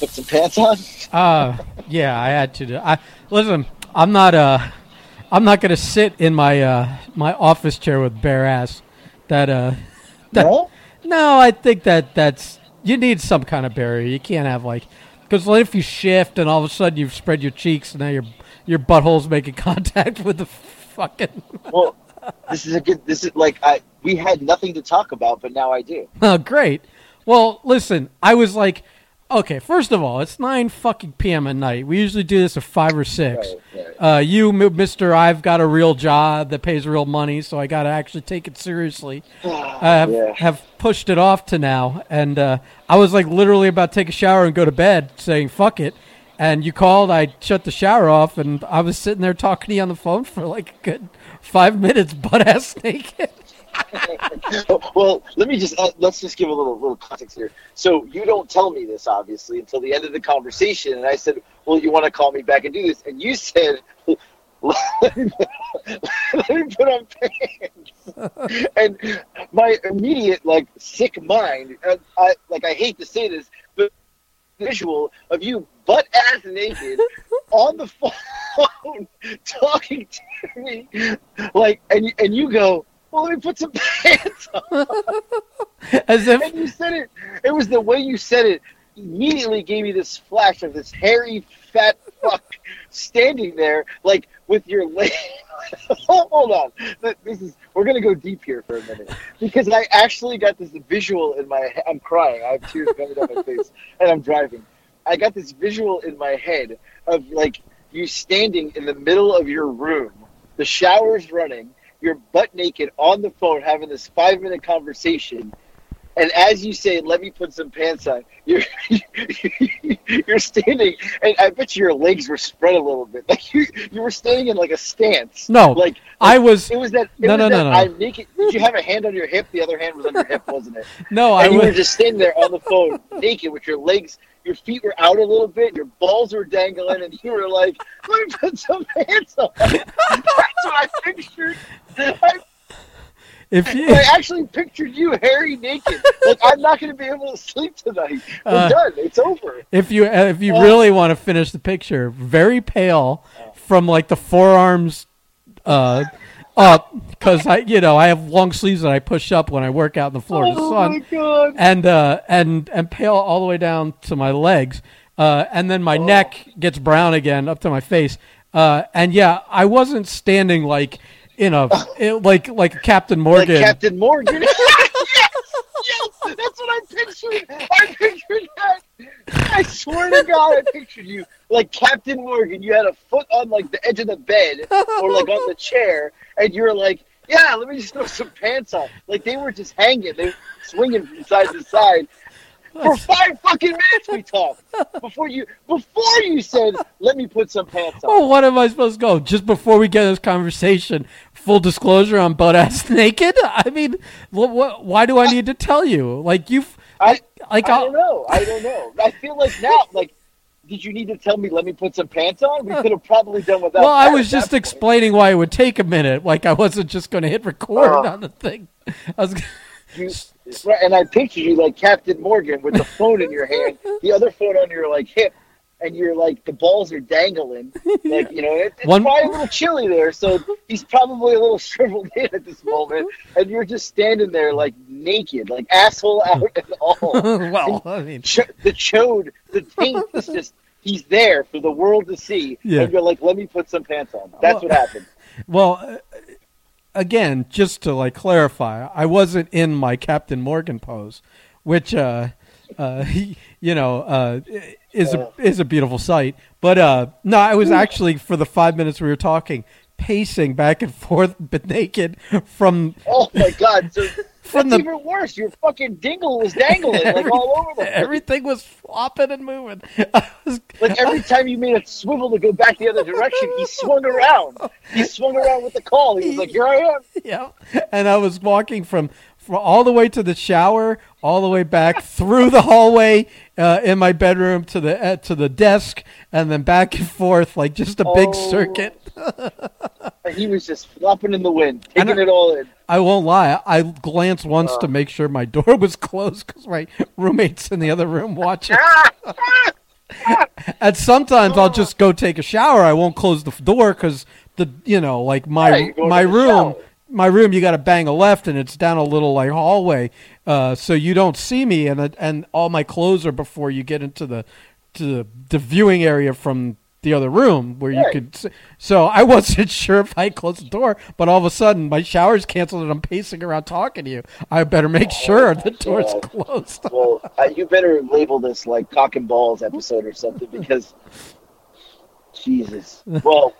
put some pants on? Yeah, I had to. Listen, I'm not gonna sit in my my office chair with bare ass. No, I think that's you need some kind of barrier. You can't have like, because what if you shift and all of a sudden you've spread your cheeks and now your butthole's making contact with the fucking. Well, we had nothing to talk about, but now I do. Oh, great. Well, listen, I was like, okay, first of all, it's 9 fucking p.m. at night. We usually do this at 5 or 6. Right. You, Mr. I've got a real job that pays real money, so I got to actually take it seriously. Have pushed it off to now. And I was like literally about to take a shower and go to bed saying, fuck it. And you called, I shut the shower off, and I was sitting there talking to you on the phone for like a good 5 minutes, butt-ass naked. Well, let's just give a little context here. So you don't tell me this, obviously, until the end of the conversation, and I said, well, you want to call me back and do this? And you said, let me put on pants. And my immediate, like, sick mind, I hate to say this, but visual of you butt ass naked on the phone talking to me, like, and you go, well, let me put some pants on. As if, and you said it. It was the way you said it. Immediately gave me this flash of this hairy fat fuck standing there, like with your leg. Hold on, we're gonna go deep here for a minute because I actually got this visual in my. I'm crying. I have tears coming down my face, and I'm driving. I got this visual in my head of like you standing in the middle of your room, the shower's running, you're butt naked on the phone having this 5-minute conversation, and as you say, let me put some pants on, you're standing, and I bet your legs were spread a little bit. Like you were standing in like a stance. No, like I was. It was that. No. I'm naked. Did you have a hand on your hip? The other hand was on your hip, wasn't it? No, I. And you were just standing there on the phone, naked, with your legs. Your feet were out a little bit. Your balls were dangling, and you were like, "Let me put some pants on." That's what I pictured. I actually pictured you hairy naked. Like, I'm not going to be able to sleep tonight. We're done. It's over. If you really want to finish the picture, very pale from like the forearms up, because I have long sleeves that I push up when I work out in the Florida sun. Oh my God. And pale all the way down to my legs, and then my neck gets brown again up to my face. And yeah, I wasn't standing like. Like Captain Morgan. Like Captain Morgan. Yes, that's what I pictured. I pictured that. I swear to God, I pictured you like Captain Morgan. You had a foot on like the edge of the bed or like on the chair, and you were like, "Yeah, let me just throw some pants on." Like they were just hanging, they were swinging from side to side. For 5 fucking minutes we talked before you said, "Let me put some pants on." Oh, what am I supposed to go? Just before we get this conversation, full disclosure, I'm butt-ass naked. I mean, why do I need to tell you? Like I don't know. I feel like now, like, did you need to tell me? Let me put some pants on. We could have probably done without. Well, I was just explaining why it would take a minute. Like I wasn't just going to hit record on the thing. I was. And I pictured you like Captain Morgan with the phone in your hand, the other phone on your like hip, and you're like the balls are dangling. Like, you know, it's probably a little chilly there, so he's probably a little shriveled in at this moment, and you're just standing there like naked, like asshole out and all. Well, I mean, the chode, the taint is just he's there for the world to see, and you're like, "Let me put some pants on." That's what happened. Well. Again, just to like clarify, I wasn't in my Captain Morgan pose, which is a beautiful sight. But no, I was actually for the 5 minutes we were talking, pacing back and forth, but naked from. Oh my God! So from that's even worse. Your fucking dingle was dangling like all over the place. Everything was flopping and moving. Like every time you made a swivel to go back the other direction, he swung around. He swung around with the call. He was like, "Here I am." Yeah, and I was walking from all the way to the shower, all the way back through the hallway in my bedroom to the desk, and then back and forth like just a big circuit. He was just flopping in the wind, taking it all in. I won't lie. I glanced once to make sure my door was closed because my roommate's in the other room watching. And sometimes I'll just go take a shower. I won't close the door because my room, you got to bang a left, and it's down a little like hallway, so you don't see me, and all my clothes are before you get into the viewing area from the other room where you could. So I wasn't sure if I closed the door, but all of a sudden my shower's canceled and I'm pacing around talking to you. I better make sure the door's closed. Well, you better label this like cock and balls episode or something, because Jesus. Well,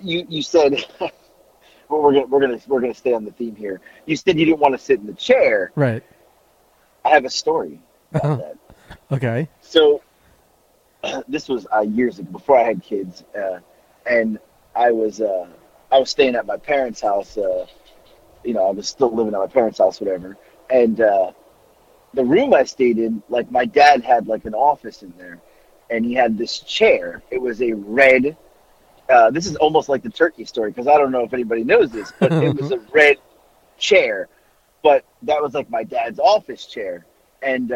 you said we're gonna stay on the theme here. You said you didn't want to sit in the chair, right? I have a story about that. Okay. So. This was years ago, before I had kids, and I was staying at my parents' house. I was still living at my parents' house, whatever. And the room I stayed in, like my dad had like an office in there, and he had this chair. It was a red. This is almost like the turkey story, because I don't know if anybody knows this, but it was a red chair, but that was like my dad's office chair, and.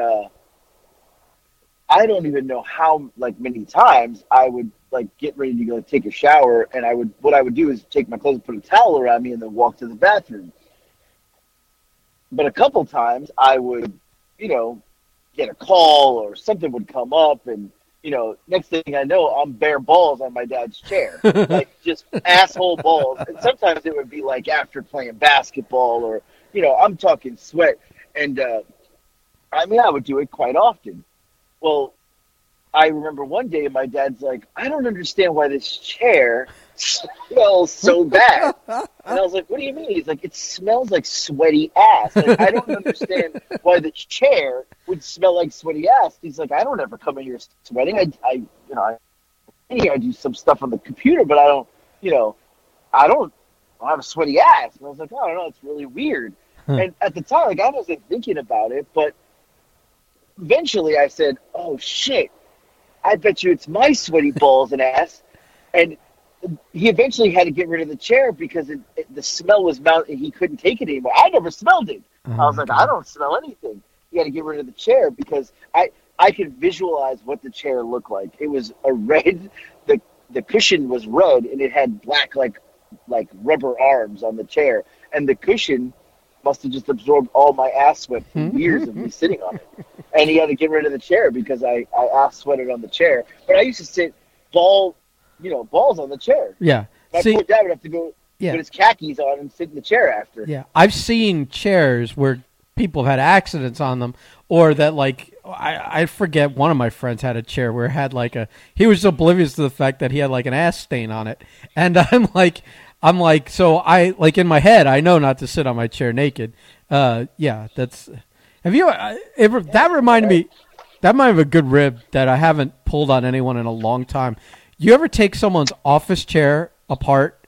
I don't even know how like many times I would like get ready to go take a shower, and what I would do is take my clothes and put a towel around me and then walk to the bathroom. But a couple times I would, get a call or something would come up, and next thing I know I'm bare balls on my dad's chair. Like just asshole balls. And sometimes it would be like after playing basketball or I'm talking sweat, and I would do it quite often. Well, I remember one day my dad's like, I don't understand why this chair smells so bad. And I was like, what do you mean? He's like, it smells like sweaty ass. Like, I don't understand why the chair would smell like sweaty ass. He's like, I don't ever come in here sweating. I do some stuff on the computer, but I don't have a sweaty ass. And I was like, I don't know, it's really weird. And at the time, I wasn't thinking about it, but eventually I said, oh shit, I bet you it's my sweaty balls and ass. And he eventually had to get rid of the chair because the smell was mounting. He couldn't take it anymore. I never smelled it. Oh, I was like, God. I don't smell anything. He had to get rid of the chair because I could visualize what the chair looked like. It was a red, the cushion was red, and it had black like rubber arms on the chair. And the cushion must have just absorbed all my ass sweat for years of me sitting on it. And he had to get rid of the chair because I ass sweated on the chair. But I used to sit balls on the chair. Yeah. My poor dad would have to go put his khakis on and sit in the chair after. Yeah. I've seen chairs where people had accidents on them, or that like I forget, one of my friends had a chair where it had like he was oblivious to the fact that he had like an ass stain on it. And I'm like, so I like in my head, I know not to sit on my chair naked. That might have a good rib that I haven't pulled on anyone in a long time. You ever take someone's office chair apart,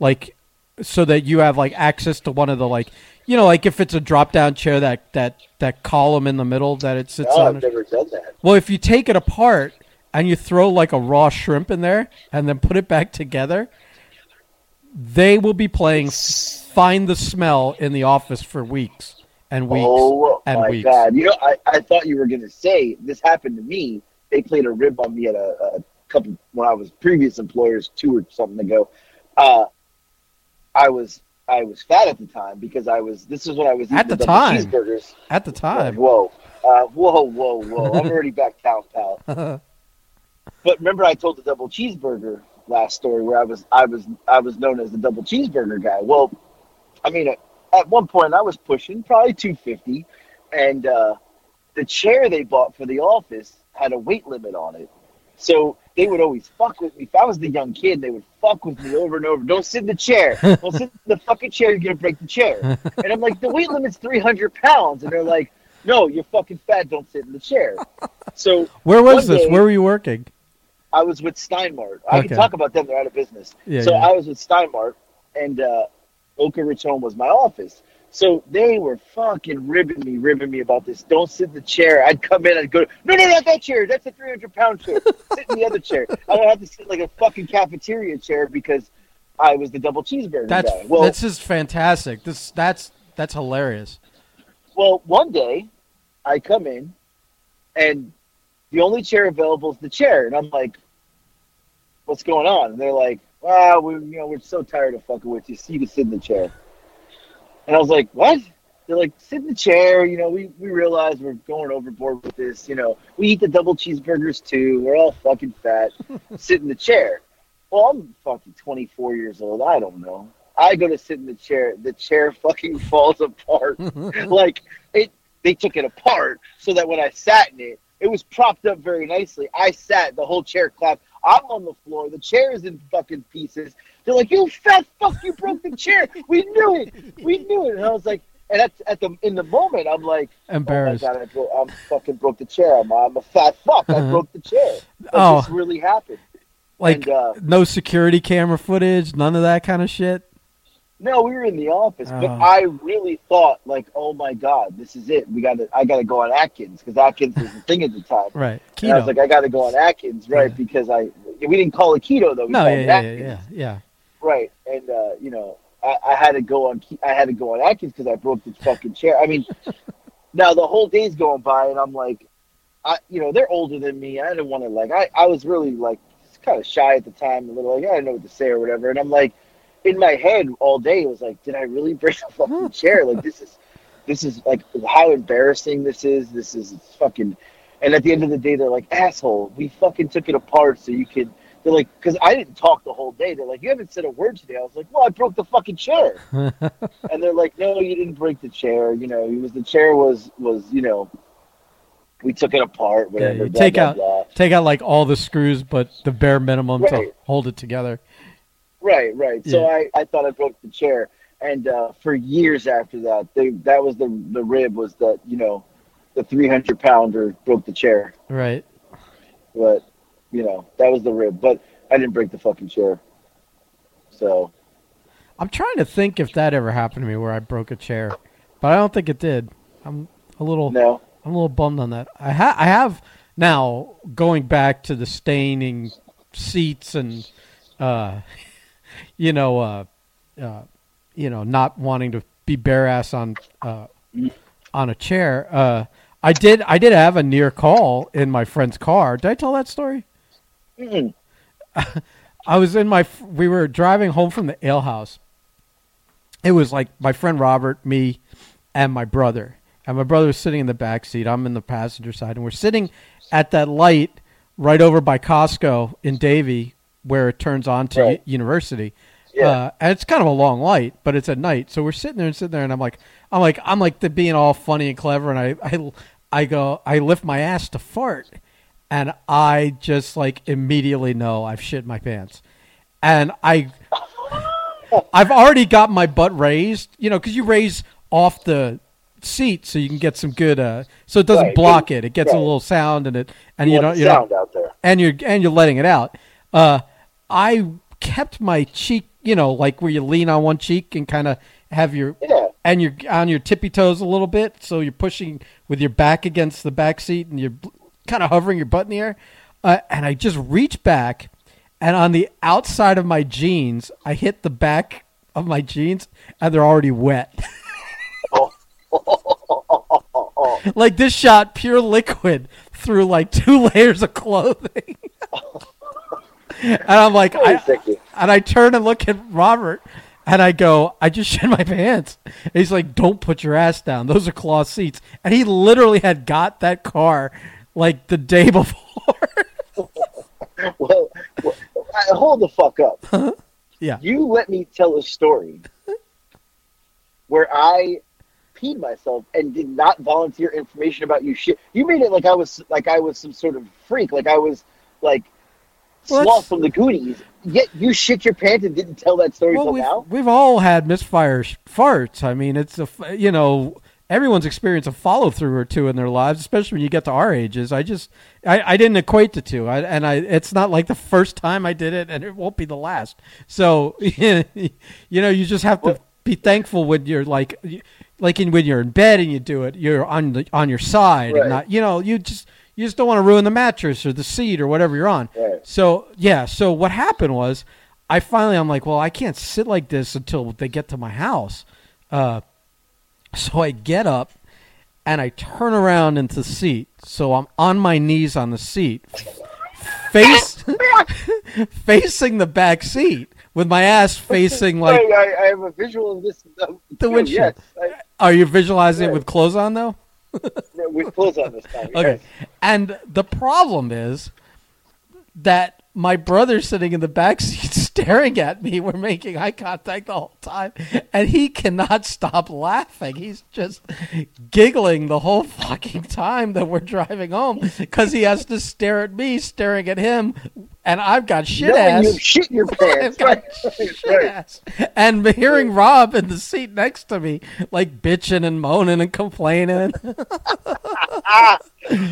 like so that you have like access to one of the like if it's a drop down chair, that column in the middle that it sits on. No, I've never done that. Well, if you take it apart and you throw like a raw shrimp in there and then put it back together, they will be playing Find the Smell in the office for weeks and weeks and weeks. Oh, my God. I thought you were going to say, this happened to me. They played a rib on me at a couple, when I was previous employers, 2 or something ago. I was fat at the time because this is when I was eating the cheeseburgers. At the time. Whoa. I'm already back down, pal. But remember I told the double cheeseburger last story where I was known as the double cheeseburger guy. Well, I mean, at one point I was pushing probably 250, and the chair they bought for the office had a weight limit on it. So they would always fuck with me. If I was the young kid, they would fuck with me over and over. Don't sit in the chair. Don't sit in the fucking chair. You're gonna break the chair. And I'm like, the weight limit's 300 pounds, and they're like, no, you're fucking fat. Don't sit in the chair. So where was this? Where were you working? I was with Stein-Mart. I can talk about them. They're out of business. Yeah, I was with Stein-Mart, and Oak Ridge Home was my office. So they were fucking ribbing me about this. Don't sit in the chair. I'd come in, I'd go, no, not that chair. That's a 300-pound chair. Sit in the other chair. I would have to sit like a fucking cafeteria chair because I was the double cheeseburger guy. Well, this is fantastic. That's hilarious. Well, one day I come in, and the only chair available is the chair. And I'm like, what's going on? And they're like, wow, we're so tired of fucking with you. So you can sit in the chair. And I was like, what? They're like, sit in the chair. We realize we're going overboard with this. We eat the double cheeseburgers too. We're all fucking fat. Sit in the chair. Well, I'm fucking 24 years old. I don't know. I go to sit in the chair. The chair fucking falls apart. They took it apart so that when I sat in it, it was propped up very nicely. I sat. The whole chair clapped. I'm on the floor. The chair is in fucking pieces. They're like, you fat fuck, you broke the chair. We knew it. And I was like, and in the moment, I'm like, embarrassed. Oh my God, I fucking broke the chair. I'm a fat fuck. I broke the chair. This really happened. No security camera footage, none of that kind of shit? No, we were in the office, but I really thought, oh my God, this is it. I got to go on Atkins, because Atkins was the thing at the time. Right. Keto. And I was like, I got to go on Atkins, right, yeah. Because we didn't call it keto, though. We called it Atkins. Right, and, I had to go on Atkins because I broke this fucking chair. I mean, now the whole day's going by, and I'm like, they're older than me. I didn't want to, I was really, kind of shy at the time, a little I didn't know what to say or whatever, and I'm like, in my head all day it was like, did I really break the fucking chair? This is how embarrassing this is fucking. And at the end of the day, they're like, asshole, we fucking took it apart so you could. They're like, because I didn't talk the whole day. They're like, you haven't said a word today. I was like, well, I broke the fucking chair. And they're like, no, you didn't break the chair. The chair was we took it apart, whatever. Yeah, take out all the screws, but the bare minimum to hold it together. Right. Yeah. So I thought I broke the chair, and for years after that, that was the rib was that the 300 pounder broke the chair. Right. But that was the rib, but I didn't break the fucking chair. So I'm trying to think if that ever happened to me where I broke a chair, but I don't think it did. I'm a little bummed on that. I have now, going back to the staining seats and, not wanting to be bare ass on a chair. I did have a near fall in my friend's car. Did I tell that story? Mm-hmm. We were driving home from the alehouse. It was my friend Robert, me, and my brother. And my brother was sitting in the back seat. I'm in the passenger side. And we're sitting at that light right over by Costco in Davie where it turns on to University. Yeah. And it's kind of a long light, but it's at night. So we're sitting there. And I'm like the being all funny and clever. And I lift my ass to fart. And I just immediately know I've shit my pants. And I've already got my butt raised, because you raise off the seat so you can get some good so it doesn't block it. It gets a little sound and you're letting it out. I kept my cheek, where you lean on one cheek and kind of have your and you're on your tippy toes a little bit, so you're pushing with your back against the back seat and you're kind of hovering your butt in the air. And I just reached back, and on the outside of my jeans, I hit the back of my jeans, and they're already wet. This shot pure liquid through 2 layers of clothing. And I'm like, I turn and look at Robert and I go, I just shit my pants. And he's like, don't put your ass down. Those are cloth seats. And he literally had got that car the day before. well, hold the fuck up. Huh? Yeah. You let me tell a story where I peed myself and did not volunteer information about you shit. You made it I was some sort of freak, sloth from the Goonies. Yet you shit your pants and didn't tell that story till now. We've all had misfire farts. I mean, it's everyone's experienced a follow through or two in their lives, especially when you get to our ages. I didn't equate the two, it's not the first time I did it, and it won't be the last. So you just have to be thankful when you're when you're in bed and you do it, you're on your side, right, and not, you just don't want to ruin the mattress or the seat or whatever you're on. Right. So so what happened was, I'm like, well, I can't sit like this until they get to my house. So I get up and I turn around into the seat. So I'm on my knees on the seat, facing the back seat with my ass facing like... Wait, I have a visual of this. The windshield. Yes, are you visualizing it with clothes on, though? With clothes on this time. Okay. Yes. And the problem is that my brother sitting in the back seat staring at me. We're making eye contact the whole time, and he cannot stop laughing. He's just giggling the whole fucking time that we're driving home because he has to stare at me staring at him, and I've got shit ass. You shit your pants. I've got shit ass. And hearing Rob in the seat next to me, like bitching and moaning and complaining.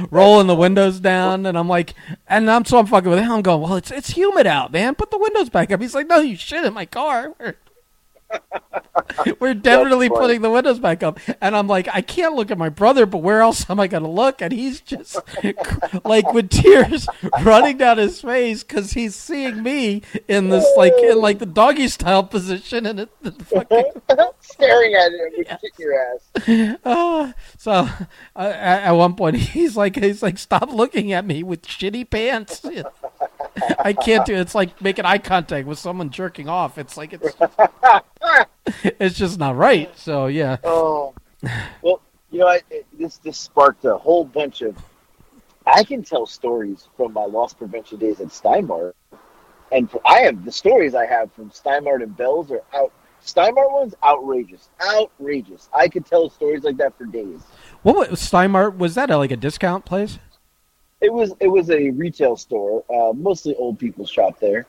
Rolling the windows down, and I'm like, I'm fucking with him. I'm going, well, it's humid out, man. Put the windows back up. He's like, no, you shit in my car. We're definitely putting the windows back up. And I'm like, I can't look at my brother, but where else am I going to look? And he's just like with tears running down his face because he's seeing me in this in the doggy style position and fucking... staring at him. Yes. Kick your ass. So at one point he's like, stop looking at me with shitty pants. I can't do it. It's like making eye contact with someone jerking off. It's like it's just not right. So yeah. Oh, well, you know, this sparked a whole bunch of. I can tell stories from my loss prevention days at Steimart, and the stories I have from Steimart and Bell's are out. Steimart ones outrageous. I could tell stories like that for days. What was Steimart? Was that like a discount place? It was a retail store, mostly old people shop there,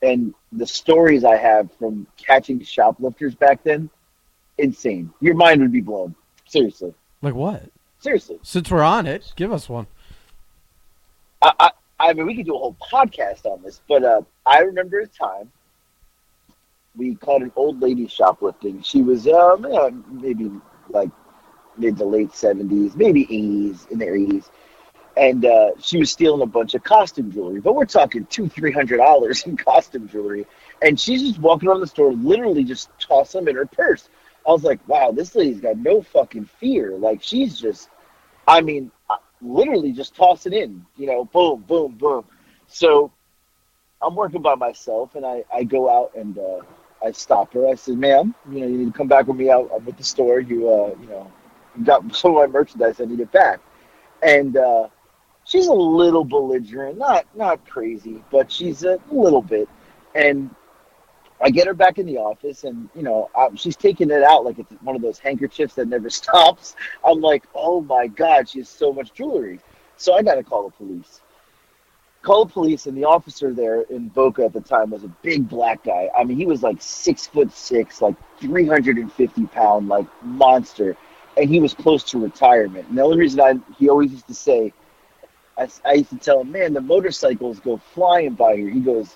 and the stories I have from catching shoplifters back then, insane. Your mind would be blown, seriously. Like what? Seriously. Since we're on it, give us one. I mean, we could do a whole podcast on this, but I remember a time we caught an old lady shoplifting. She was maybe like mid to late 70s, maybe 80s, in their 80s. And she was stealing a bunch of costume jewelry. But we're talking $200-$300 in costume jewelry. And she's just walking around the store, literally just toss them in her purse. I was like, wow, this lady's got no fucking fear. Like, she's just, I mean, literally just toss it in. You know, boom, boom, boom. So I'm working by myself, and I go out and I stop her. I said, ma'am, you know, you need to come back with me. I'm at the store. You got some of my merchandise. I need it back. And, she's a little belligerent, not crazy, but she's a little bit. And I get her back in the office, and, you know, she's taking it out like it's one of those handkerchiefs that never stops. I'm like, oh, my God, she has so much jewelry. So I got to call the police. And the officer there in Boca at the time was a big black guy. I mean, he was like 6'6", like 350-pound, like monster. And he was close to retirement. And the only reason he always used to say, I used to tell him, man, the motorcycles go flying by here. He goes,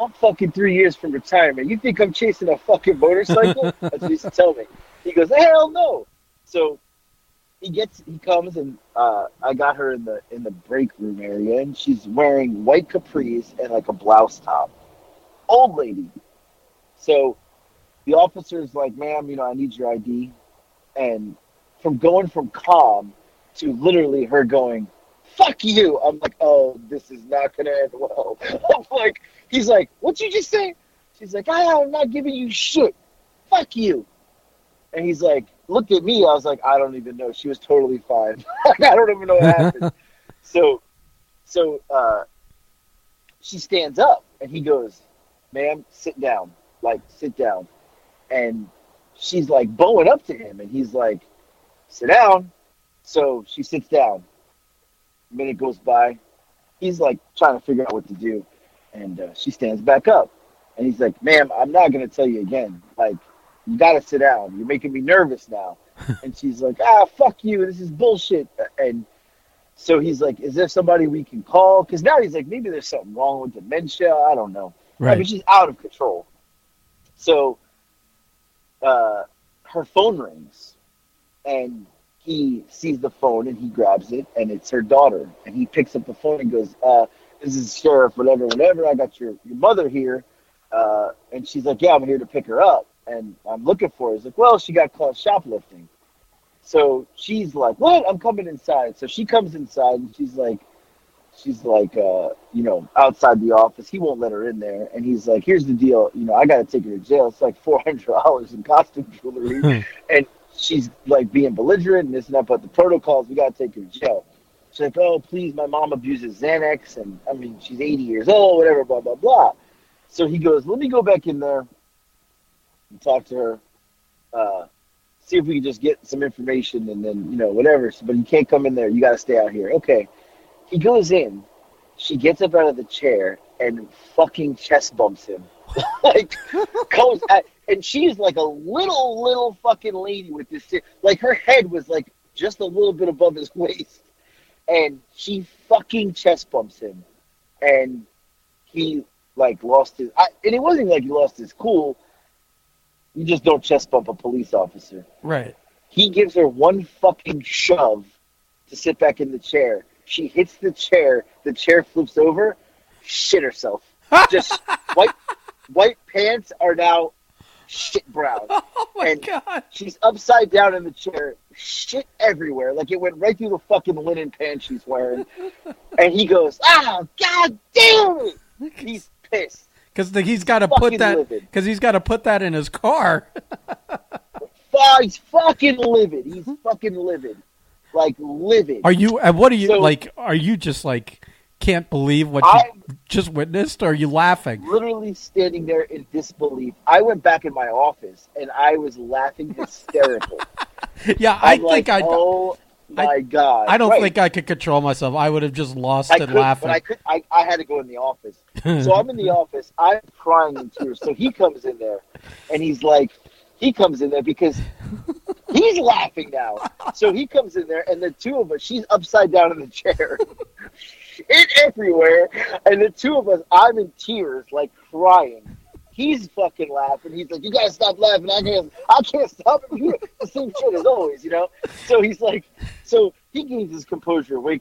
I'm fucking 3 years from retirement. You think I'm chasing a fucking motorcycle? That's what he used to tell me. He goes, hell no. So he comes and I got her in the break room area, and she's wearing white capris and like a blouse top. Old lady. So the officer's like, ma'am, you know, I need your ID. And from calm to literally her going, fuck you. I'm like, oh, this is not going to end well. I'm like, he's like, what'd you just say? She's like, I'm not giving you shit. Fuck you. And he's like, look at me. I was like, I don't even know. She was totally fine. I don't even know what happened. So she stands up, and he goes, ma'am, sit down. Like, sit down. And she's like bowing up to him, and he's like, sit down. So she sits down. A minute goes by. He's like trying to figure out what to do. And she stands back up. And he's like, ma'am, I'm not going to tell you again. Like, you got to sit down. You're making me nervous now. And she's like, fuck you. This is bullshit. And so he's like, is there somebody we can call? Because now he's like, maybe there's something wrong with dementia. I don't know. Right. I mean, she's out of control. So her phone rings. And he sees the phone, and he grabs it, and it's her daughter. And he picks up the phone and goes, this is Sheriff, whatever. I got your mother here. And she's like, yeah, I'm here to pick her up. And I'm looking for her. He's like, well, she got caught shoplifting. So she's like, what? I'm coming inside. So she comes inside and she's like, you know, outside the office. He won't let her in there. And he's like, here's the deal. You know, I got to take her to jail. It's like $400 in costume jewelry. And she's like being belligerent and this and that. But the protocols, we got to take her to jail. She's like, oh, please, my mom abuses Xanax. And I mean, she's 80 years old, whatever, blah, blah, blah. So he goes, let me go back in there and talk to her. See if we can just get some information and then, you know, whatever. So, but you can't come in there. You got to stay out here. Okay. He goes in, she gets up out of the chair and fucking chest bumps him. Like, comes at, and she's like a little fucking lady with this, like her head was like just a little bit above his waist. And she fucking chest bumps him. And he like lost his, and it wasn't like he lost his cool. You just don't chest bump a police officer. Right. He gives her one fucking shove to sit back in the chair. She hits the chair flips over, shit herself. Just white pants are now shit brown. Oh my God. She's upside down in the chair, shit everywhere. Like it went right through the fucking linen pants she's wearing. And he goes, oh, God damn it. He's pissed. Because he's got to put that. Because he's got to put that in his car. He's fucking livid. He's fucking livid. Like livid. Are you? And what are you so, like? Are you just like can't believe what you just witnessed? Or are you laughing? Literally standing there in disbelief. I went back in my office and I was laughing hysterical. Yeah, I think, oh my God! I don't think I could control myself. I would have just lost it laughing. I had to go in the office. So I'm in the office. I'm crying in tears. So he comes in there, and he's like, he comes in there because he's laughing now. So he comes in there, and the two of us, she's upside down in the chair, shit everywhere, and the two of us, I'm in tears, like crying. He's fucking laughing. He's like, you guys stop laughing. I can't stop it. The same shit as always, you know? So he's like, so he gains his composure way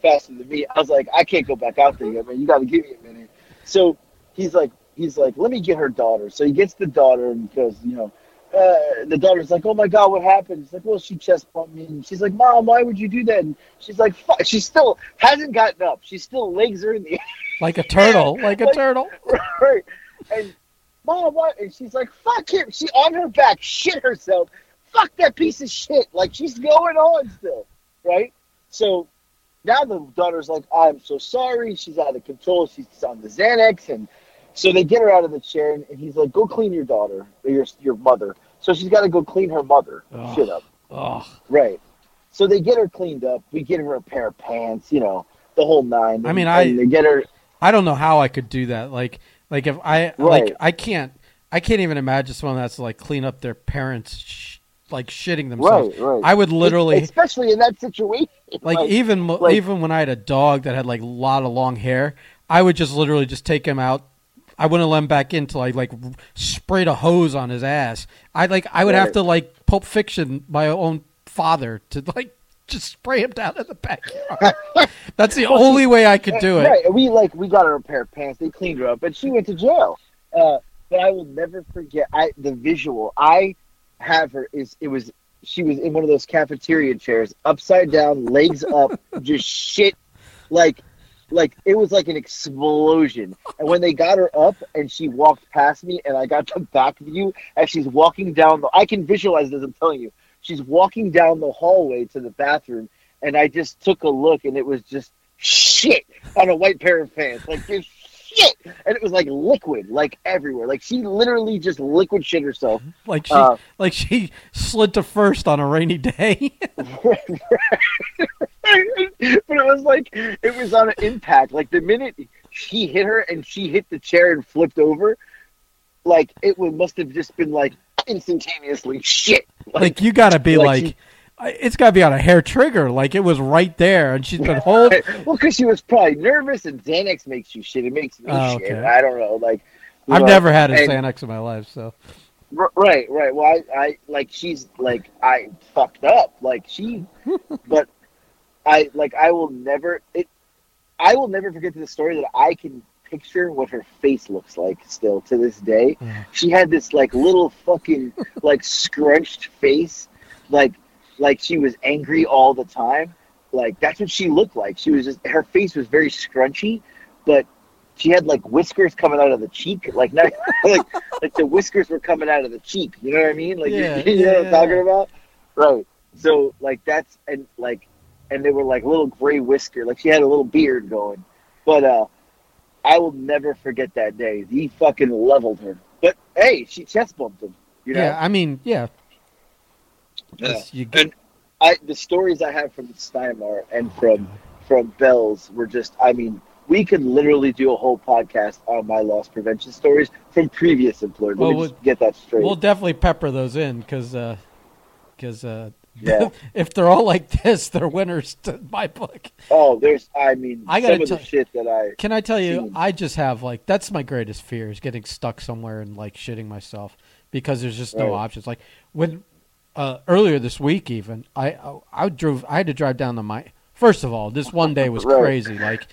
faster than me. I was like, I can't go back out there yet, man. You got to give me a minute. So he's like, let me get her daughter. So he gets the daughter and goes, you know, the daughter's like, oh my God, what happened? He's like, well, she chest bumped me. And she's like, Mom, why would you do that? And she's like, fuck. She still hasn't gotten up. She still legs are in the air. Like a turtle. Like a turtle. Right. And Mom, what? And she's like, fuck him. She on her back, shit herself. Fuck that piece of shit. Like, she's going on still, right? So now the daughter's like, I'm so sorry. She's out of control. She's on the Xanax. And so they get her out of the chair, and he's like, go clean your daughter, or your mother. So she's got to go clean her mother shit up. Ugh. Right. So they get her cleaned up. We get her a pair of pants, you know, the whole nine. I mean, they get her. I don't know how I could do that. Like if I like I can't even imagine someone that's like clean up their parents like shitting themselves. Right. I would literally, especially in that situation. Even when I had a dog that had like a lot of long hair, I would just literally just take him out. I wouldn't let him back in till I like sprayed a hose on his ass. I would have to like Pulp Fiction my own father to like just spray him down in the backyard. That's the only way I could do it. Right. We got her a pair of pants. They cleaned her up, but she went to jail. But I will never forget the visual. I have her she was in one of those cafeteria chairs, upside down, legs up, just shit. Like it was like an explosion. And when they got her up and she walked past me and I got the back view as she's walking down I can visualize this, I'm telling you. She's walking down the hallway to the bathroom, and I just took a look, and it was just shit on a white pair of pants. Like, just shit. And it was like liquid, like everywhere. Like, she literally just liquid shit herself. Like she slid to first on a rainy day. But it was like, it was on an impact. Like, the minute she hit her and she hit the chair and flipped over, like, it must have just been like, instantaneously shit. Like you gotta be it's gotta be on a hair trigger. Like it was right there and she's been holding. Well, because she was probably nervous and Xanax makes you shit. It makes me shit. Okay. I don't know. Like I've never had Xanax in my life, so. Right. Well, I like she's like I fucked up. Like she, but I like I will never forget the story that I can picture what her face looks like still to this day. She had this like little fucking like scrunched face, like like she was angry all the time. Like, that's what she looked like. She was just, her face was very scrunchy, but she had like whiskers coming out of the cheek. Like, not, like the whiskers were coming out of the cheek. You know what I mean? Like, you know what I'm talking about? Right. So like that's, and like, and they were like little gray whisker. Like she had a little beard going, but, I will never forget that day. He fucking leveled her, but hey, she chest bumped him. You know? Yeah. I mean, yeah. And the stories I have from Steimar and from Bells were just, I mean, we could literally do a whole podcast on my loss prevention stories from previous employers. Let me just get that straight. We'll definitely pepper those in because yeah. If they're all like this, they're winners to my book. Oh, there's, I mean, I some of the shit that I... Can I tell you, I just have like, that's my greatest fear is getting stuck somewhere and like shitting myself because there's just no options. Like when, earlier this week even, I had to drive down to my... First of all, this one day was crazy. Like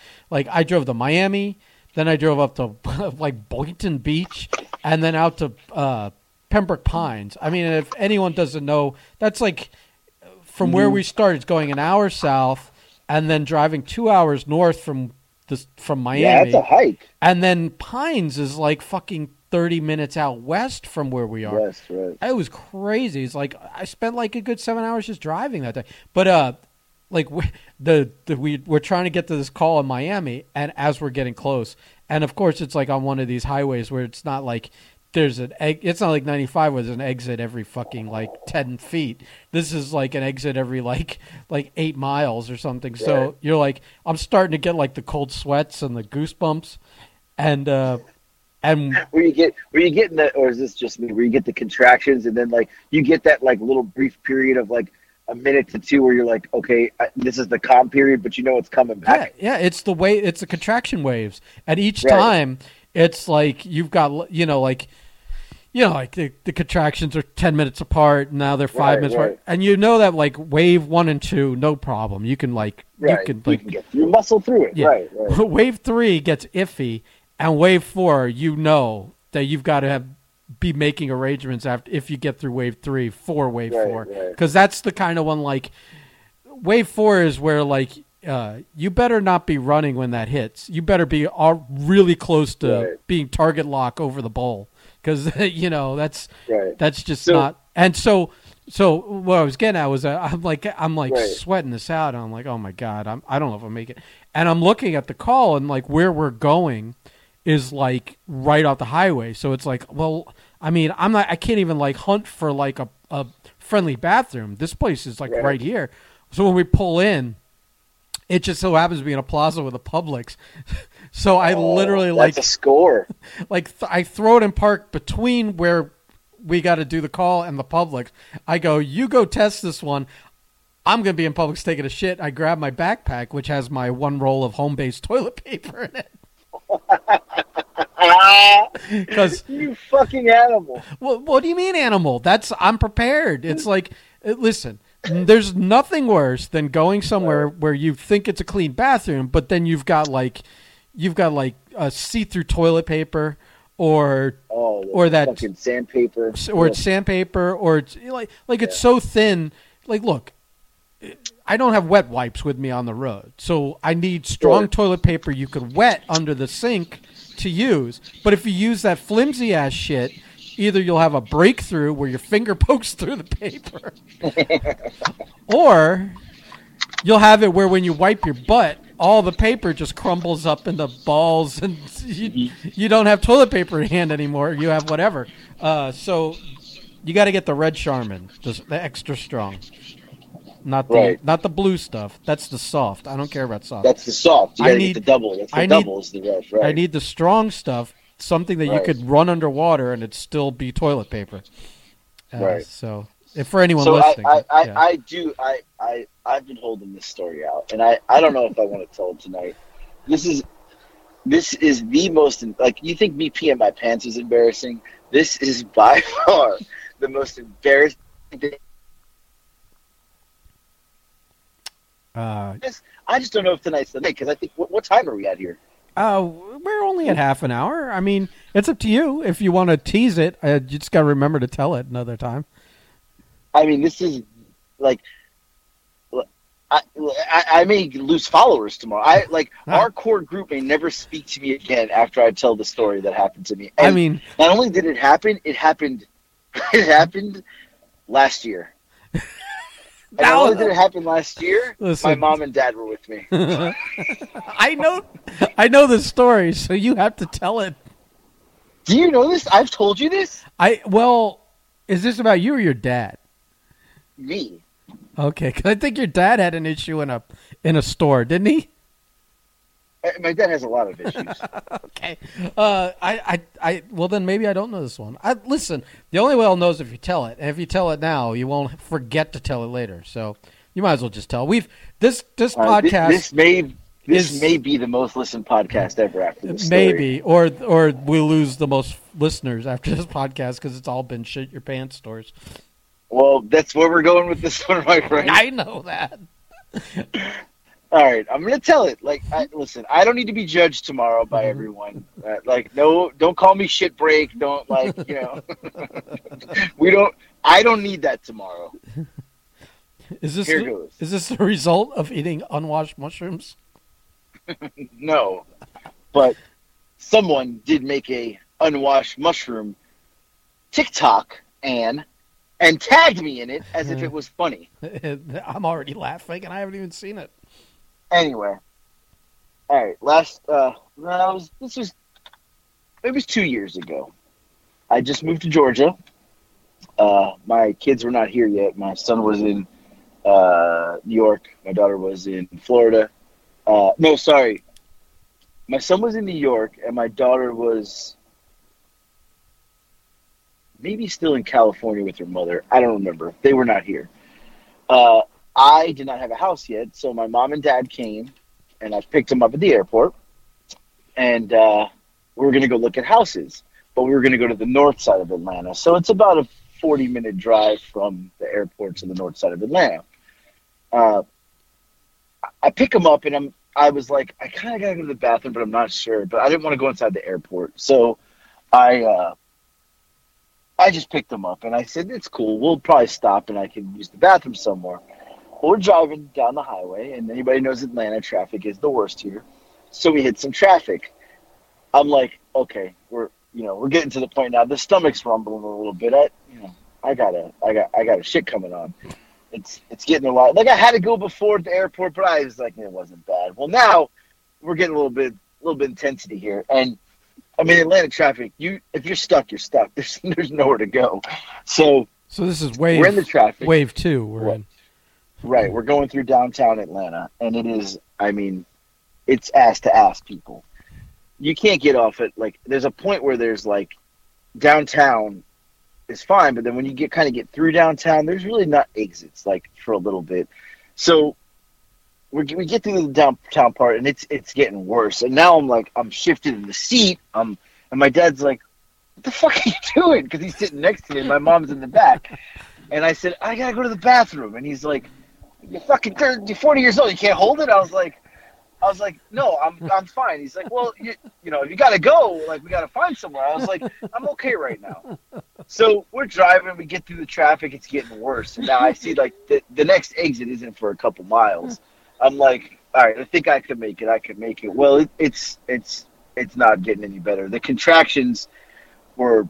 I drove to Miami, then I drove up to like Boynton Beach, and then out to Pembroke Pines. I mean, if anyone doesn't know, that's like... From where we started, going an hour south, and then driving 2 hours north from Miami. Yeah, that's a hike. And then Pines is like fucking 30 minutes out west from where we are. West, right. It was crazy. It's like I spent like a good 7 hours just driving that day. But like we're trying to get to this call in Miami, and as we're getting close, and of course it's like on one of these highways where it's not like. There's an egg. It's not like 95 was an exit every fucking like 10 feet. This is like an exit every like 8 miles or something. Yeah. So you're like, I'm starting to get like the cold sweats and the goosebumps, and where you get that, or is this just me? Where you get the contractions and then like you get that like little brief period of like a minute to two where you're like, okay, this is the calm period, but you know it's coming back. Yeah, it's the way. It's the contraction waves, and each time. It's like you've got, like the contractions are 10 minutes apart. And now they're 5 minutes apart. And you know that like wave 1 and 2, no problem. You can you can muscle through it. Yeah. Right. Wave 3 gets iffy, and wave 4, you know that you've got to be making arrangements after if you get through wave 3 for wave 4, because that's the kind of one like wave 4 is where like. You better not be running when that hits. You better be really close to being target lock over the bowl because you know that's that's just so, not. And so what I was getting at was I'm like sweating this out. And I'm like, oh my god, I don't know if I'll make it. And I'm looking at the call and like where we're going is like right off the highway. So it's like, well, I mean, I can't even like hunt for like a friendly bathroom. This place is like right here. So when we pull in. It just so happens to be in a plaza with a Publix. So I literally like... That's a score. Like I throw it in park between where we got to do the call and the Publix. I go, you go test this one. I'm going to be in Publix taking a shit. I grab my backpack, which has my one roll of home-based toilet paper in it. You fucking animal. Well, what do you mean animal? I'm prepared. It's like, listen... There's nothing worse than going somewhere where you think it's a clean bathroom, but then you've got like a see-through toilet paper or that fucking sandpaper it's sandpaper or it's like it's so thin. Like, look, I don't have wet wipes with me on the road, so I need strong toilet paper you could wet under the sink to use. But if you use that flimsy ass shit. Either you'll have a breakthrough where your finger pokes through the paper or you'll have it where when you wipe your butt, all the paper just crumbles up into balls and you don't have toilet paper in hand anymore. You have whatever. So you got to get the red Charmin, the extra strong. Not the blue stuff. That's the soft. I don't care about soft. That's the soft. You got to get the double. That's the double is the red, right? I need the strong stuff. Something that you could run underwater and it'd still be toilet paper. So, if for anyone listening, I've been holding this story out, and I don't know if I want to tell it tonight. This is the most like you think me peeing my pants is embarrassing. This is by far the most embarrassing thing. I just don't know if tonight's the night because I think what time are we at here? We're only at half an hour. I mean, it's up to you if you want to tease it. You just got to remember to tell it another time. I mean, this is like I may lose followers tomorrow. Our core group may never speak to me again after I tell the story that happened to me. And I mean, not only did it happen, it happened last year. Not only did it happen last year, listen, my mom and dad were with me. I know the story, so you have to tell it. Do you know this? I've told you this? Is this about you or your dad? Me. Okay, because I think your dad had an issue in a store, didn't he? My dad has a lot of issues. Okay. Then maybe I don't know this one. Listen, the only way I'll know is if you tell it. And if you tell it now, you won't forget to tell it later. So you might as well just tell. This podcast... This may be the most listened podcast ever after this story. Maybe, or we lose the most listeners after this podcast because it's all been shit your pants stories. Well, that's where we're going with this one, my friend. I know that. All right, I'm gonna tell it. Listen, I don't need to be judged tomorrow by everyone. Don't call me shit break. I don't need that tomorrow. Is this the result of eating unwashed mushrooms? No, but someone did make a unwashed mushroom TikTok and tagged me in it as if it was funny. I'm already laughing, and I haven't even seen it. Anyway, all right. It was 2 years ago. I just moved to Georgia. My kids were not here yet. My son was in New York. My daughter was in Florida. My son was in New York, and my daughter was maybe still in California with her mother. I don't remember. They were not here. I did not have a house yet, so my mom and dad came, and I picked them up at the airport. And we were going to go look at houses, but we were going to go to the north side of Atlanta. So it's about a 40-minute drive from the airport to the north side of Atlanta. I pick him up, and I was like, I kind of got to go to the bathroom, but I'm not sure. But I didn't want to go inside the airport. So I just picked him up, and I said, it's cool. We'll probably stop, and I can use the bathroom somewhere. Well, we're driving down the highway, and anybody knows Atlanta traffic is the worst here. So we hit some traffic. I'm like, okay, we're getting to the point now. The stomach's rumbling a little bit. I got a shit coming on. It's getting a lot. I had to go before the airport, but I was like, it wasn't bad. Well, now we're getting a little bit intensity here, and I mean Atlanta traffic. If you're stuck, you're stuck. There's nowhere to go. So this is wave. We're in the traffic. Wave two. We're in. Right, we're going through downtown Atlanta, and it is. I mean, it's ass to ass people. You can't get off it. There's a point where there's downtown. It's fine, but then when you get through downtown, there's really not exits for a little bit. So we get through the downtown part, and it's getting worse. And now I'm shifted in the seat, and my dad's like, "What the fuck are you doing?" Because he's sitting next to me, and my mom's in the back. And I said, "I gotta go to the bathroom." And he's like, "You're fucking 30, you're 40 years old. You can't hold it." I was like, "No, I'm fine." He's like, "Well, you gotta go. We gotta find somewhere." I was like, "I'm okay right now." So we're driving. We get through the traffic. It's getting worse. And now I see the next exit isn't for a couple miles. I'm like, "All right, I think I can make it. I can make it." Well, it's not getting any better. The contractions were,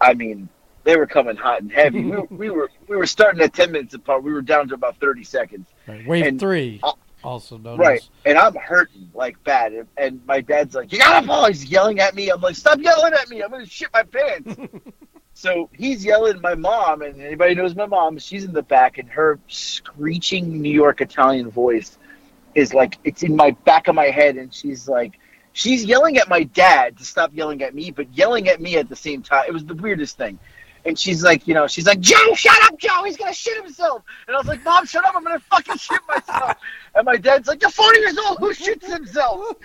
they were coming hot and heavy. We were starting at 10 minutes apart. We were down to about 30 seconds. Right. Wave three. Also known right, and I'm hurting bad, and my dad's like, "You gotta fall!" He's yelling at me. I'm like, "Stop yelling at me! I'm gonna shit my pants." So he's yelling at my mom, and anybody knows my mom. She's in the back, and her screeching New York Italian voice is it's in my back of my head, and she's yelling at my dad to stop yelling at me, but yelling at me at the same time. It was the weirdest thing. And she's like, "Joe, shut up, Joe. He's going to shit himself." And I was like, "Mom, shut up. I'm going to fucking shit myself." And my dad's like, "You're 40 years old. Who shoots himself?"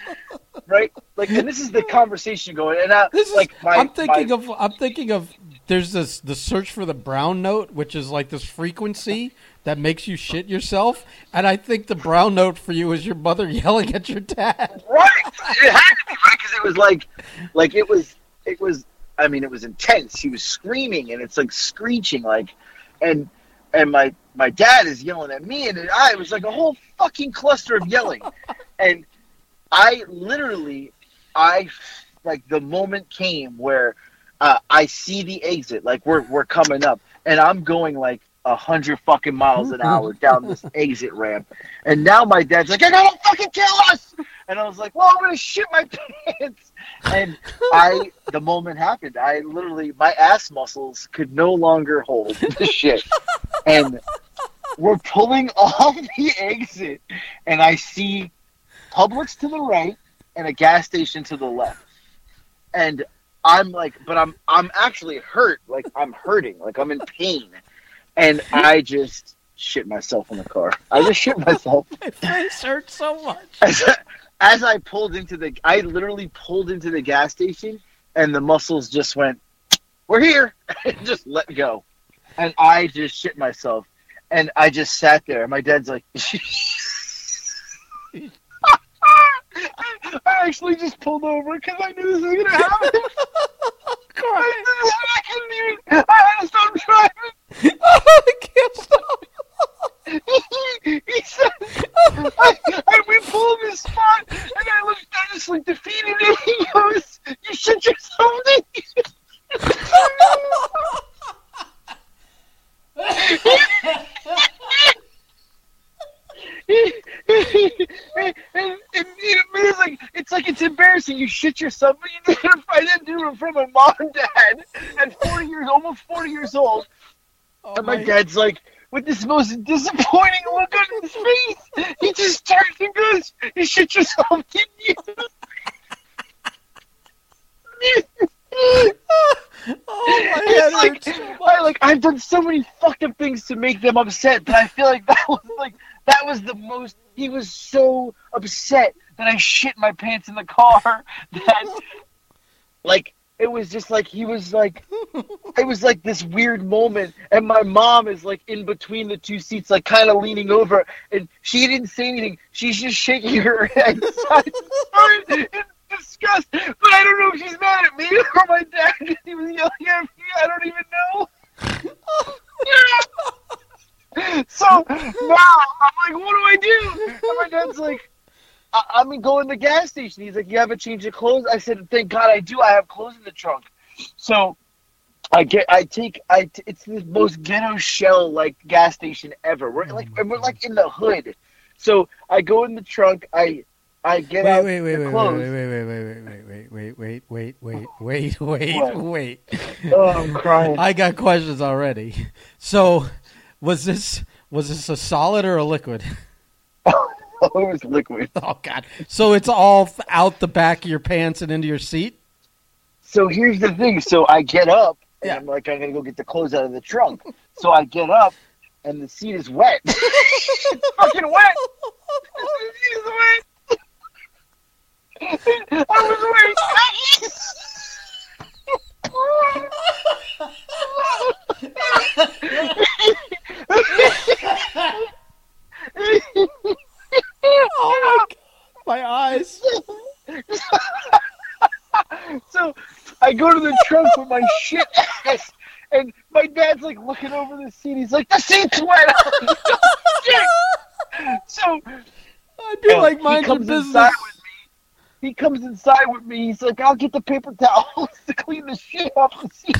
Right? And this is the conversation going. And I'm thinking of there's the search for the brown note, which is this frequency that makes you shit yourself. And I think the brown note for you is your mother yelling at your dad. Right. It had to be, right? Because it was it was intense. He was screaming, and it's screeching, and and my dad is yelling at me, and it was like a whole fucking cluster of yelling. And I like the moment came where I see the exit, like we're coming up, and I'm going like 100 fucking miles an hour down this exit ramp. And now my dad's like, "I gotta fucking kill us!" And I was like, "Well, I'm gonna shit my pants." And the moment happened. I literally, my ass muscles could no longer hold the shit. And we're pulling off the exit, and I see Publix to the right and a gas station to the left. And I'm like, but I'm actually hurt. Like, I'm hurting. Like, I'm in pain. And I just shit myself in the car. I just shit myself. My face hurt so much. As I pulled into I literally pulled into the gas station, and the muscles just went, "We're here," and just let go. And I just shit myself. And I just sat there. And my dad's like, I actually just pulled over because I knew this was going to happen. I had to stop driving. Oh, I can't stop. He said, and we pulled his spot, and I looked at this like defeated, and he goes, "You should just hold it." and it's like it's embarrassing. You shit yourself, but you didn't find that dude in front of my mom and dad at 40 years, almost 40 years old. Oh, and my dad's like, with this most disappointing look on his face, he just turns and goes, "You shit yourself, didn't you?" Oh, my God. I've done so many fucked up things to make them upset, but I feel like that was the most. He was so upset that I shit my pants in the car that, like, it was just like he was like, it was like this weird moment, and my mom is like in between the two seats, like kind of leaning over, and she didn't say anything. She's just shaking her head. Disgust, but I don't know if she's mad at me or my dad because he was yelling at me. I don't even know. So now I'm like, what do I do? And my dad's like, I'm going to go in the gas station. He's like, "You have a change of clothes?" I said, "Thank God I do. I have clothes in the trunk." So I take it's the most ghetto shell like gas station ever. We're like in the hood. So I go in the trunk. I get out the clothes. Wait. Oh, I'm crying. I got questions already. So, was this a solid or a liquid? Oh, it was liquid. Oh, God. So it's all out the back of your pants and into your seat? So here's the thing. So I get up, and I'm like, I'm going to go get the clothes out of the trunk. So I get up, and the seat is wet. It's fucking wet. The seat is wet. I was wearing oh my God, my eyes. So I go to the trunk with my shit ass, and my dad's like looking over the seat. He's like, "The seat's wet." So I do like mind your business. He comes inside with me. He's like, "I'll get the paper towels to clean the shit off the seat.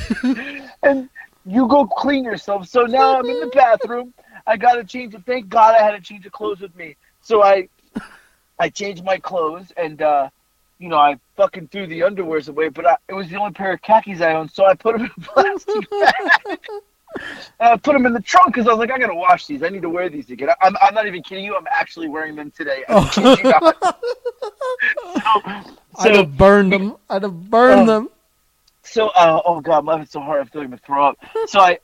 And you go clean yourself." So now I'm in the bathroom. I got to change it. Thank God I had a change of clothes with me. So I changed my clothes. And, I fucking threw the underwears away. But it was the only pair of khakis I owned. So I put them in a plastic bag. And I put them in the trunk because I was like, "I got to wash these. I need to wear these again." I'm not even kidding you. I'm actually wearing them today. I'm kidding you not. So I'd have burned them. So, oh God, I'm laughing so hard. I'm feeling the throw up. So I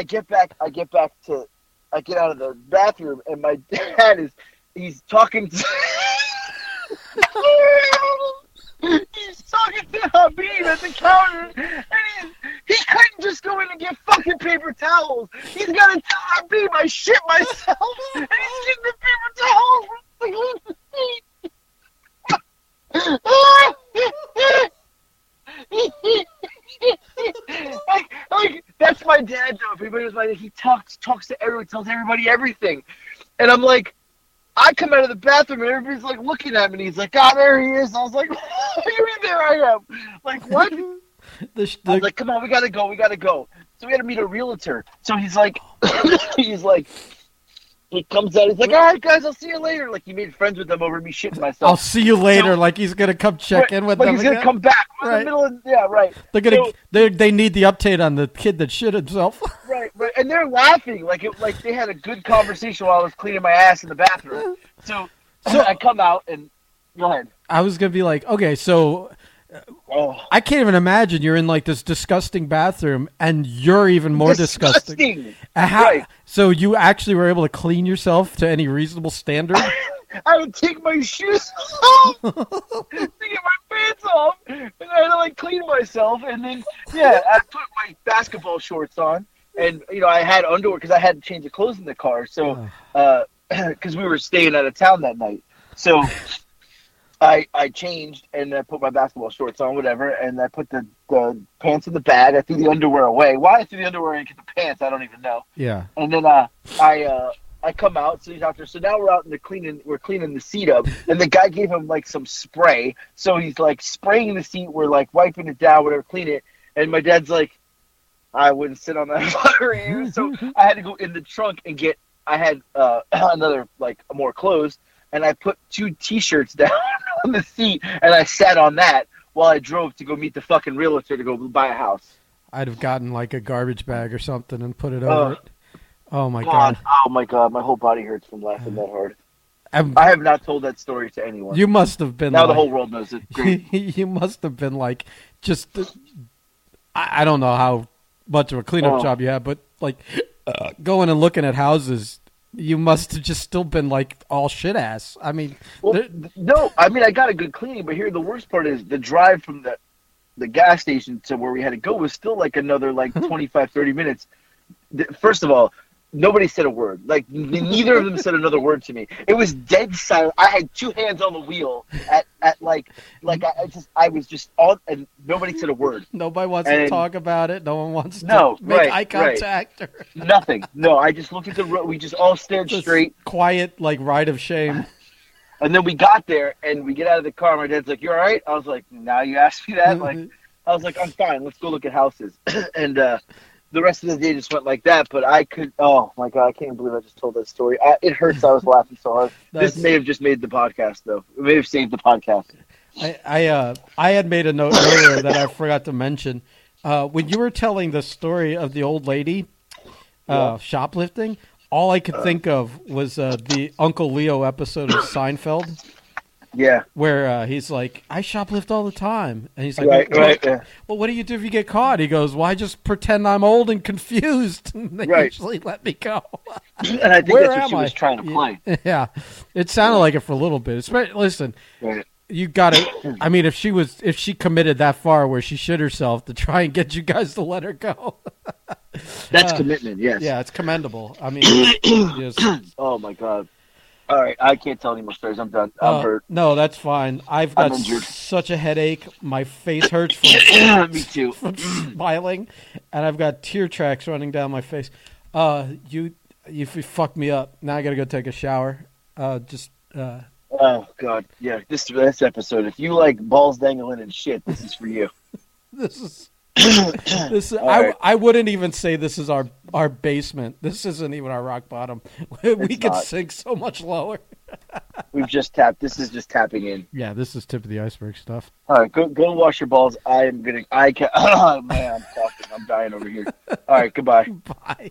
get out of the bathroom, and my dad he's talking to he's talking to Habib at the counter, and he couldn't just go in and get fucking paper towels. He's got to tell Habib I shit myself, and he's getting the paper towels from the seat. Like, that's That's my dad, though. Everybody was like, he talks to everyone, tells everybody everything. And I'm like, I come out of the bathroom and everybody's like looking at me. And he's like, "Ah, oh, there he is." And I was like, "There I am." Like, what? I was like, "Come on, we gotta go." So we had to meet a realtor. So he's like, he comes out. He's like, "All right, guys, I'll see you later." Like, he made friends with them over me shitting myself. "I'll see you later." So, like, he's gonna come check in with them. He's gonna come back. Right. In the middle of, yeah, right. They're gonna. So, they need the update on the kid that shit himself. Right, and they're laughing like they had a good conversation while I was cleaning my ass in the bathroom. So I come out and go ahead. I was gonna be like, okay, so. I can't even imagine you're in like this disgusting bathroom, and you're even more disgusting. Right. So you actually were able to clean yourself to any reasonable standard? I would take my shoes off to get my pants off, and I had to like clean myself, and then I put my basketball shorts on, and I had underwear because I had to change the clothes in the car. So because we were staying out of town that night, so. I changed, and I put my basketball shorts on, whatever, and I put the pants in the bag. I threw the underwear away. Why I threw the underwear and get the pants, I don't even know. Yeah. And then I come out, so he's after. So now we're out in the cleaning the seat up, and the guy gave him like some spray. So he's like spraying the seat. We're like wiping it down, whatever, clean it. And my dad's like, "I wouldn't sit on that fire." So I had to go in the trunk and get. I had another like more clothes. And I put 2 T-shirts down on the seat, and I sat on that while I drove to go meet the fucking realtor to go buy a house. I'd have gotten like a garbage bag or something and put it over it. Oh my God. Oh my God. My whole body hurts from laughing that hard. I have not told that story to anyone. You must have been now the whole world knows it. Great. You must have been like just I don't know how much of a cleanup job you had, but like going and looking at houses. You must have just still been like all shit ass. I mean, I got a good cleaning, but here the worst part is the drive from the gas station to where we had to go was still like another like 25, 30 minutes. First of all, nobody said a word. Like neither of them said another word to me. It was dead silent. I had 2 hands on the wheel at like I was just on, and nobody said a word. Nobody wants to talk about it. No one wants to make eye contact. Or... Nothing. No, I just looked at the road. We just all stared straight. Quiet, like ride of shame. And then we got there, and we get out of the car. My dad's like, "You all right?" I was like, "Now you asked me that." Like, I was like, "I'm fine. Let's go look at houses." And the rest of the day just went like that, but I could. Oh my God, I can't believe I just told that story. It hurts. I was laughing so hard. This may have just made the podcast, though. It may have saved the podcast. I had made a note earlier that I forgot to mention when you were telling the story of the old lady shoplifting. All I could think of was the Uncle Leo episode of Seinfeld. Yeah, where he's like, "I shoplift all the time," and he's like, "Well, what do you do if you get caught?" He goes, "Well, I just pretend I'm old and confused, and they usually let me go." And I think that's what she was trying to play. Yeah, it sounded like it for a little bit. Listen, you got to. I mean, if she committed that far where she shit herself to try and get you guys to let her go, that's commitment. Yes, yeah, it's commendable. I mean, oh my God. All right, I can't tell any more stories. I'm done. I'm hurt. No, that's fine. I've got such a headache. My face hurts from, me too. From smiling, and I've got tear tracks running down my face. You fucked me up. Now I got to go take a shower. Oh, God. Yeah, this episode, if you like balls dangling and shit, this is for you. I wouldn't even say this is our basement. This isn't even our rock bottom. We could sink so much lower. We've just tapped. This is just tapping in. Yeah, this is tip of the iceberg stuff. All right, go wash your balls. I am gonna. I can't. Oh man, I'm dying over here. All right, goodbye. Bye.